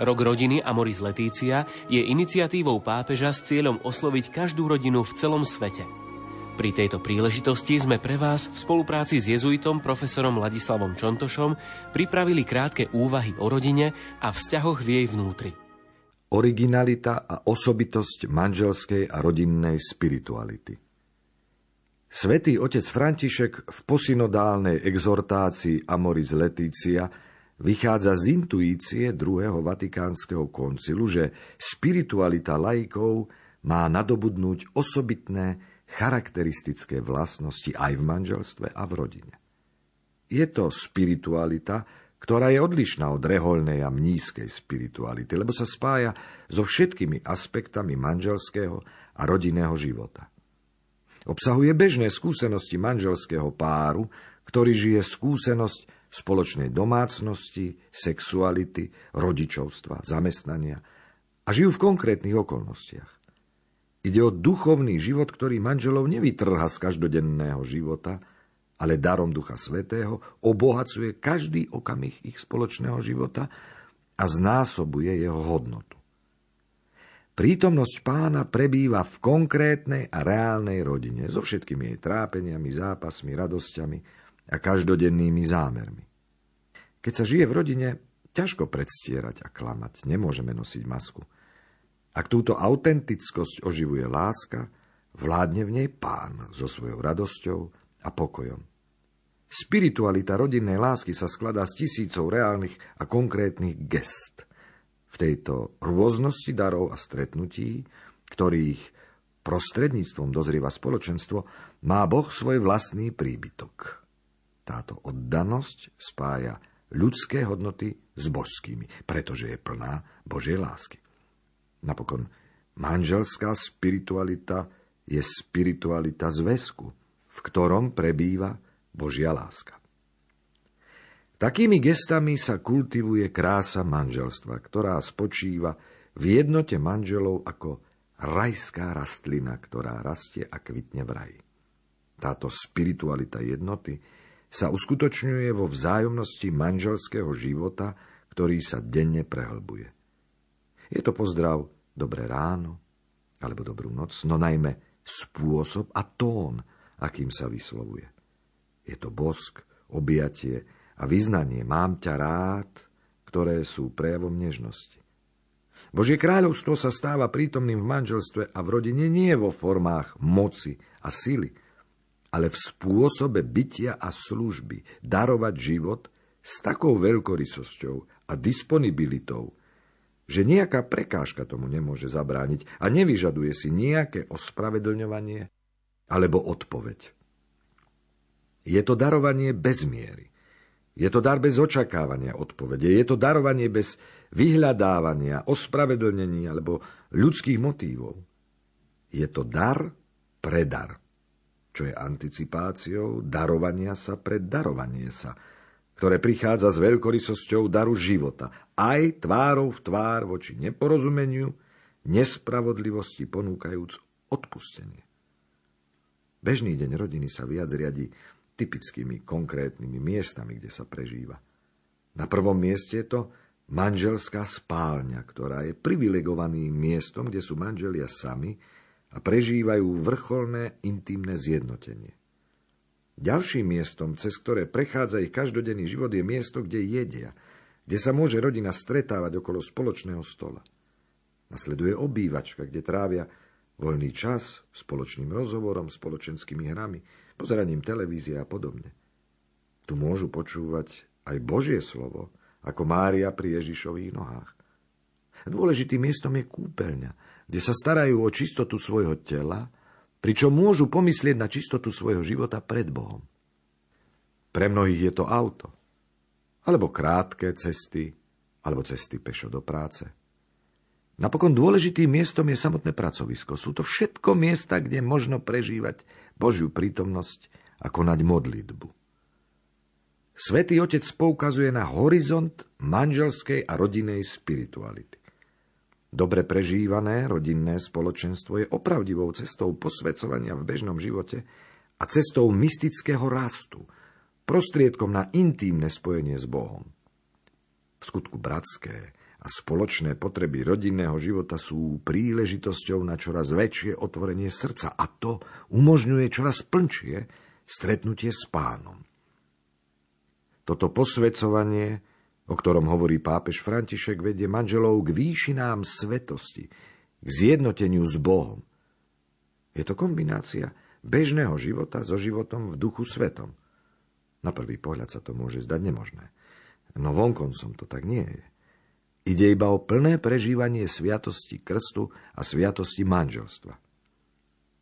Rok rodiny Amoris Laetitia je iniciatívou pápeža s cieľom osloviť každú rodinu v celom svete. Pri tejto príležitosti sme pre vás v spolupráci s jezuitom profesorom Ladislavom Čontošom pripravili krátke úvahy o rodine a vzťahoch v jej vnútri. Originalita a osobitosť manželskej a rodinnej spirituality. Svätý otec František v posynodálnej exhortácii Amoris Laetitia vychádza z intuície druhého vatikánskeho koncilu, že spiritualita laikov má nadobudnúť osobitné charakteristické vlastnosti aj v manželstve a v rodine. Je to spiritualita, ktorá je odlišná od rehoľnej a mnískej spirituality, lebo sa spája so všetkými aspektami manželského a rodinného života. Obsahuje bežné skúsenosti manželského páru, ktorý žije skúsenosť spoločnej domácnosti, sexuality, rodičovstva, zamestnania a žijú v konkrétnych okolnostiach. Ide o duchovný život, ktorý manželov nevytrhá z každodenného života, ale darom Ducha Svätého obohacuje každý okamih ich spoločného života a znásobuje jeho hodnotu. Prítomnosť Pána prebýva v konkrétnej a reálnej rodine so všetkými jej trápeniami, zápasmi, radosťami a každodennými zámermi. Keď sa žije v rodine, ťažko predstierať a klamať, nemôžeme nosiť masku. Ak túto autentickosť oživuje láska, vládne v nej Pán so svojou radosťou a pokojom. Spiritualita rodinnej lásky sa skladá z tisícov reálnych a konkrétnych gest. V tejto rôznosti darov a stretnutí, ktorých prostredníctvom dozrieva spoločenstvo, má Boh svoj vlastný príbytok. Táto oddanosť spája ľudské hodnoty s božskými, pretože je plná Božej lásky. Napokon, manželská spiritualita je spiritualita zväzku, v ktorom prebýva Božia láska. Takými gestami sa kultivuje krása manželstva, ktorá spočíva v jednote manželov ako rajská rastlina, ktorá rastie a kvitne v raji. Táto spiritualita jednoty sa uskutočňuje vo vzájomnosti manželského života, ktorý sa denne prehlbuje. Je to pozdrav dobré ráno alebo dobrú noc, no najmä spôsob a tón, akým sa vyslovuje. Je to bosk, objatie a vyznanie mám ťa rád, ktoré sú prejavom nežnosti. Božie kráľovstvo sa stáva prítomným v manželstve a v rodine nie vo formách moci a sily, ale v spôsobe bytia a služby, darovať život s takou veľkorysosťou a disponibilitou, že nejaká prekážka tomu nemôže zabrániť a nevyžaduje si nejaké ospravedlňovanie alebo odpoveď. Je to darovanie bez miery. Je to dar bez očakávania odpovede. Je to darovanie bez vyhľadávania, ospravedlnení alebo ľudských motívov. Je to dar pre dar, čo je anticipáciou darovania sa pre darovanie sa, ktoré prichádza s veľkorysosťou daru života, aj tvárou v tvár voči neporozumeniu, nespravodlivosti ponúkajúc odpustenie. Bežný deň rodiny sa viac riadi typickými konkrétnymi miestami, kde sa prežíva. Na prvom mieste je to manželská spálňa, ktorá je privilegovaným miestom, kde sú manželia sami a prežívajú vrcholné intimné zjednotenie. Ďalším miestom, cez ktoré prechádza ich každodenný život, je miesto, kde jedia, kde sa môže rodina stretávať okolo spoločného stola. Nasleduje obývačka, kde trávia voľný čas spoločným rozhovorom, spoločenskými hrami, pozeraním televízie a podobne. Tu môžu počúvať aj Božie slovo, ako Mária pri Ježišových nohách. Dôležitým miestom je kúpeľňa, kde sa starajú o čistotu svojho tela, pričom môžu pomyslieť na čistotu svojho života pred Bohom. Pre mnohých je to auto, alebo krátke cesty, alebo cesty pešo do práce. Napokon dôležitým miestom je samotné pracovisko. Sú to všetko miesta, kde možno prežívať Božiu prítomnosť a konať modlitbu. Svätý Otec poukazuje na horizont manželskej a rodinnej spirituality. Dobre prežívané rodinné spoločenstvo je opravdivou cestou posväcovania v bežnom živote a cestou mystického rastu, prostriedkom na intímne spojenie s Bohom. V skutku bratské a spoločné potreby rodinného života sú príležitosťou na čoraz väčšie otvorenie srdca a to umožňuje čoraz plnšie stretnutie s Pánom. Toto posväcovanie, o ktorom hovorí pápež František, vedie manželov k výšinám svetosti, k zjednoteniu s Bohom. Je to kombinácia bežného života so životom v duchu svetom. Na prvý pohľad sa to môže zdať nemožné, no vonkoncom to tak nie je. Ide iba o plné prežívanie sviatosti krstu a sviatosti manželstva.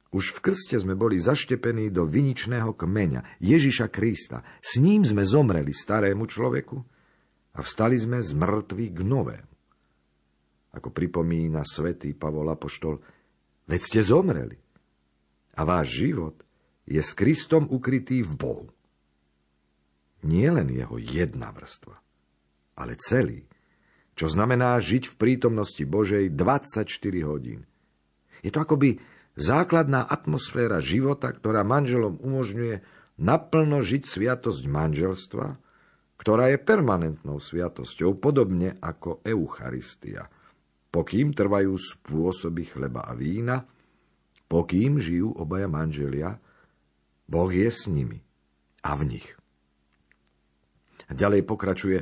Už v krste sme boli zaštepení do viničného kmeňa Ježiša Krista. S ním sme zomreli starému človeku a vstali sme z mŕtvych k novému. Ako pripomína svätý Pavol apoštol, veď ste zomreli a váš život je s Kristom ukrytý v Bohu. Nie len jeho jedna vrstva, ale celý, čo znamená žiť v prítomnosti Božej 24 hodín. Je to akoby základná atmosféra života, ktorá manželom umožňuje naplno žiť sviatosť manželstva, ktorá je permanentnou sviatosťou, podobne ako Eucharistia, pokým trvajú spôsoby chleba a vína, pokým žijú obaja manželia, Boh je s nimi a v nich. Ďalej pokračuje,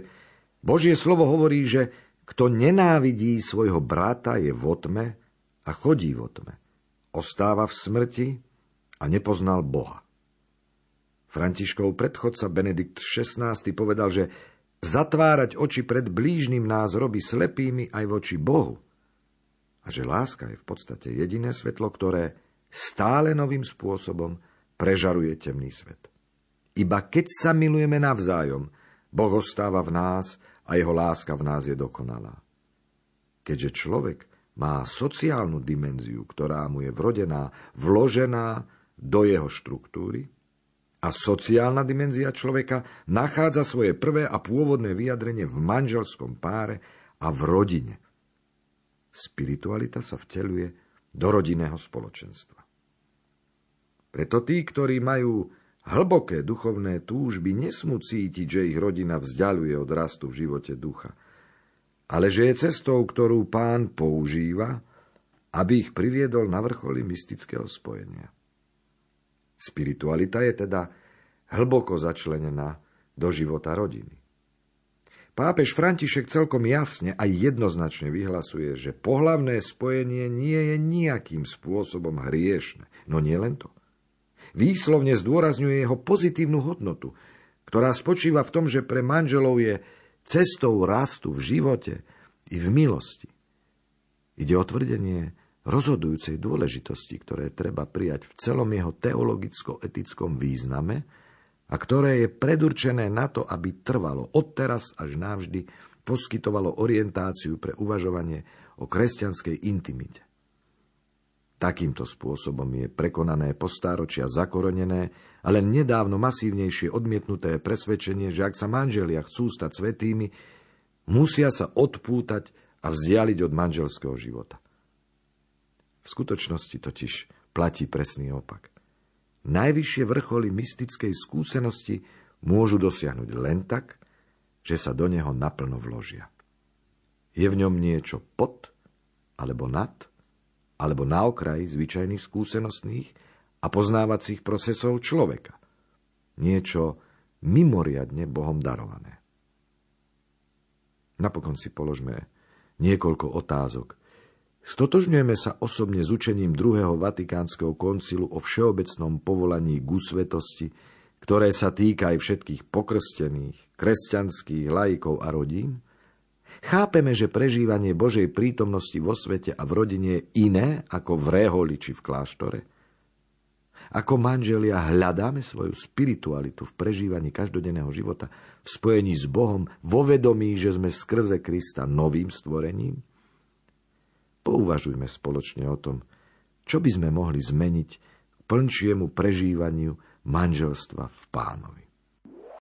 Božie slovo hovorí, že kto nenávidí svojho brata, je vo tme a chodí vo tme. Ostáva v smrti a nepoznal Boha. Františkov predchodca Benedikt XVI povedal, že zatvárať oči pred blížnym nás robí slepými aj voči Bohu. A že láska je v podstate jediné svetlo, ktoré stále novým spôsobom prežaruje temný svet. Iba keď sa milujeme navzájom, Boh ostáva v nás a jeho láska v nás je dokonalá. Keďže človek má sociálnu dimenziu, ktorá mu je vrodená, vložená do jeho štruktúry, a sociálna dimenzia človeka nachádza svoje prvé a pôvodné vyjadrenie v manželskom páre a v rodine. Spiritualita sa vteľuje do rodinného spoločenstva. Preto tí, ktorí majú hlboké duchovné túžby, nesmú cítiť, že ich rodina vzdialuje od rastu v živote ducha, ale že je cestou, ktorú Pán používa, aby ich priviedol na vrcholy mystického spojenia. Spiritualita je teda hlboko začlenená do života rodiny. Pápež František celkom jasne a jednoznačne vyhlasuje, že pohlavné spojenie nie je nejakým spôsobom hriešne, no nie len to. Výslovne zdôrazňuje jeho pozitívnu hodnotu, ktorá spočíva v tom, že pre manželov je cestou rastu v živote i v milosti. Ide o tvrdenie rozhodujúcej dôležitosti, ktoré treba prijať v celom jeho teologicko-etickom význame a ktoré je predurčené na to, aby trvalo odteraz až navždy poskytovalo orientáciu pre uvažovanie o kresťanskej intimite. Takýmto spôsobom je prekonané postáročia zakorenené, ale nedávno masívnejšie odmietnuté presvedčenie, že ak sa manželia chcú stať svätými, musia sa odpútať a vzdialiť od manželského života. V skutočnosti totiž platí presný opak. Najvyššie vrcholy mystickej skúsenosti môžu dosiahnuť len tak, že sa do neho naplno vložia. Je v ňom niečo pod alebo nad, alebo na okraji zvyčajných skúsenostných a poznávacích procesov človeka. Niečo mimoriadne Bohom darované. Napokon si položme niekoľko otázok. Stotožňujeme sa osobne s učením druhého Vatikánskeho koncilu o všeobecnom povolaní ku svetosti, ktoré sa týka aj všetkých pokrstených, kresťanských laikov a rodín? Chápeme, že prežívanie Božej prítomnosti vo svete a v rodine je iné ako v réholi či v kláštore? Ako manželia hľadáme svoju spiritualitu v prežívaní každodenného života, v spojení s Bohom, vo vedomí, že sme skrze Krista novým stvorením? Pouvažujme spoločne o tom, čo by sme mohli zmeniť k plnšiemu prežívaniu manželstva v Pánovi.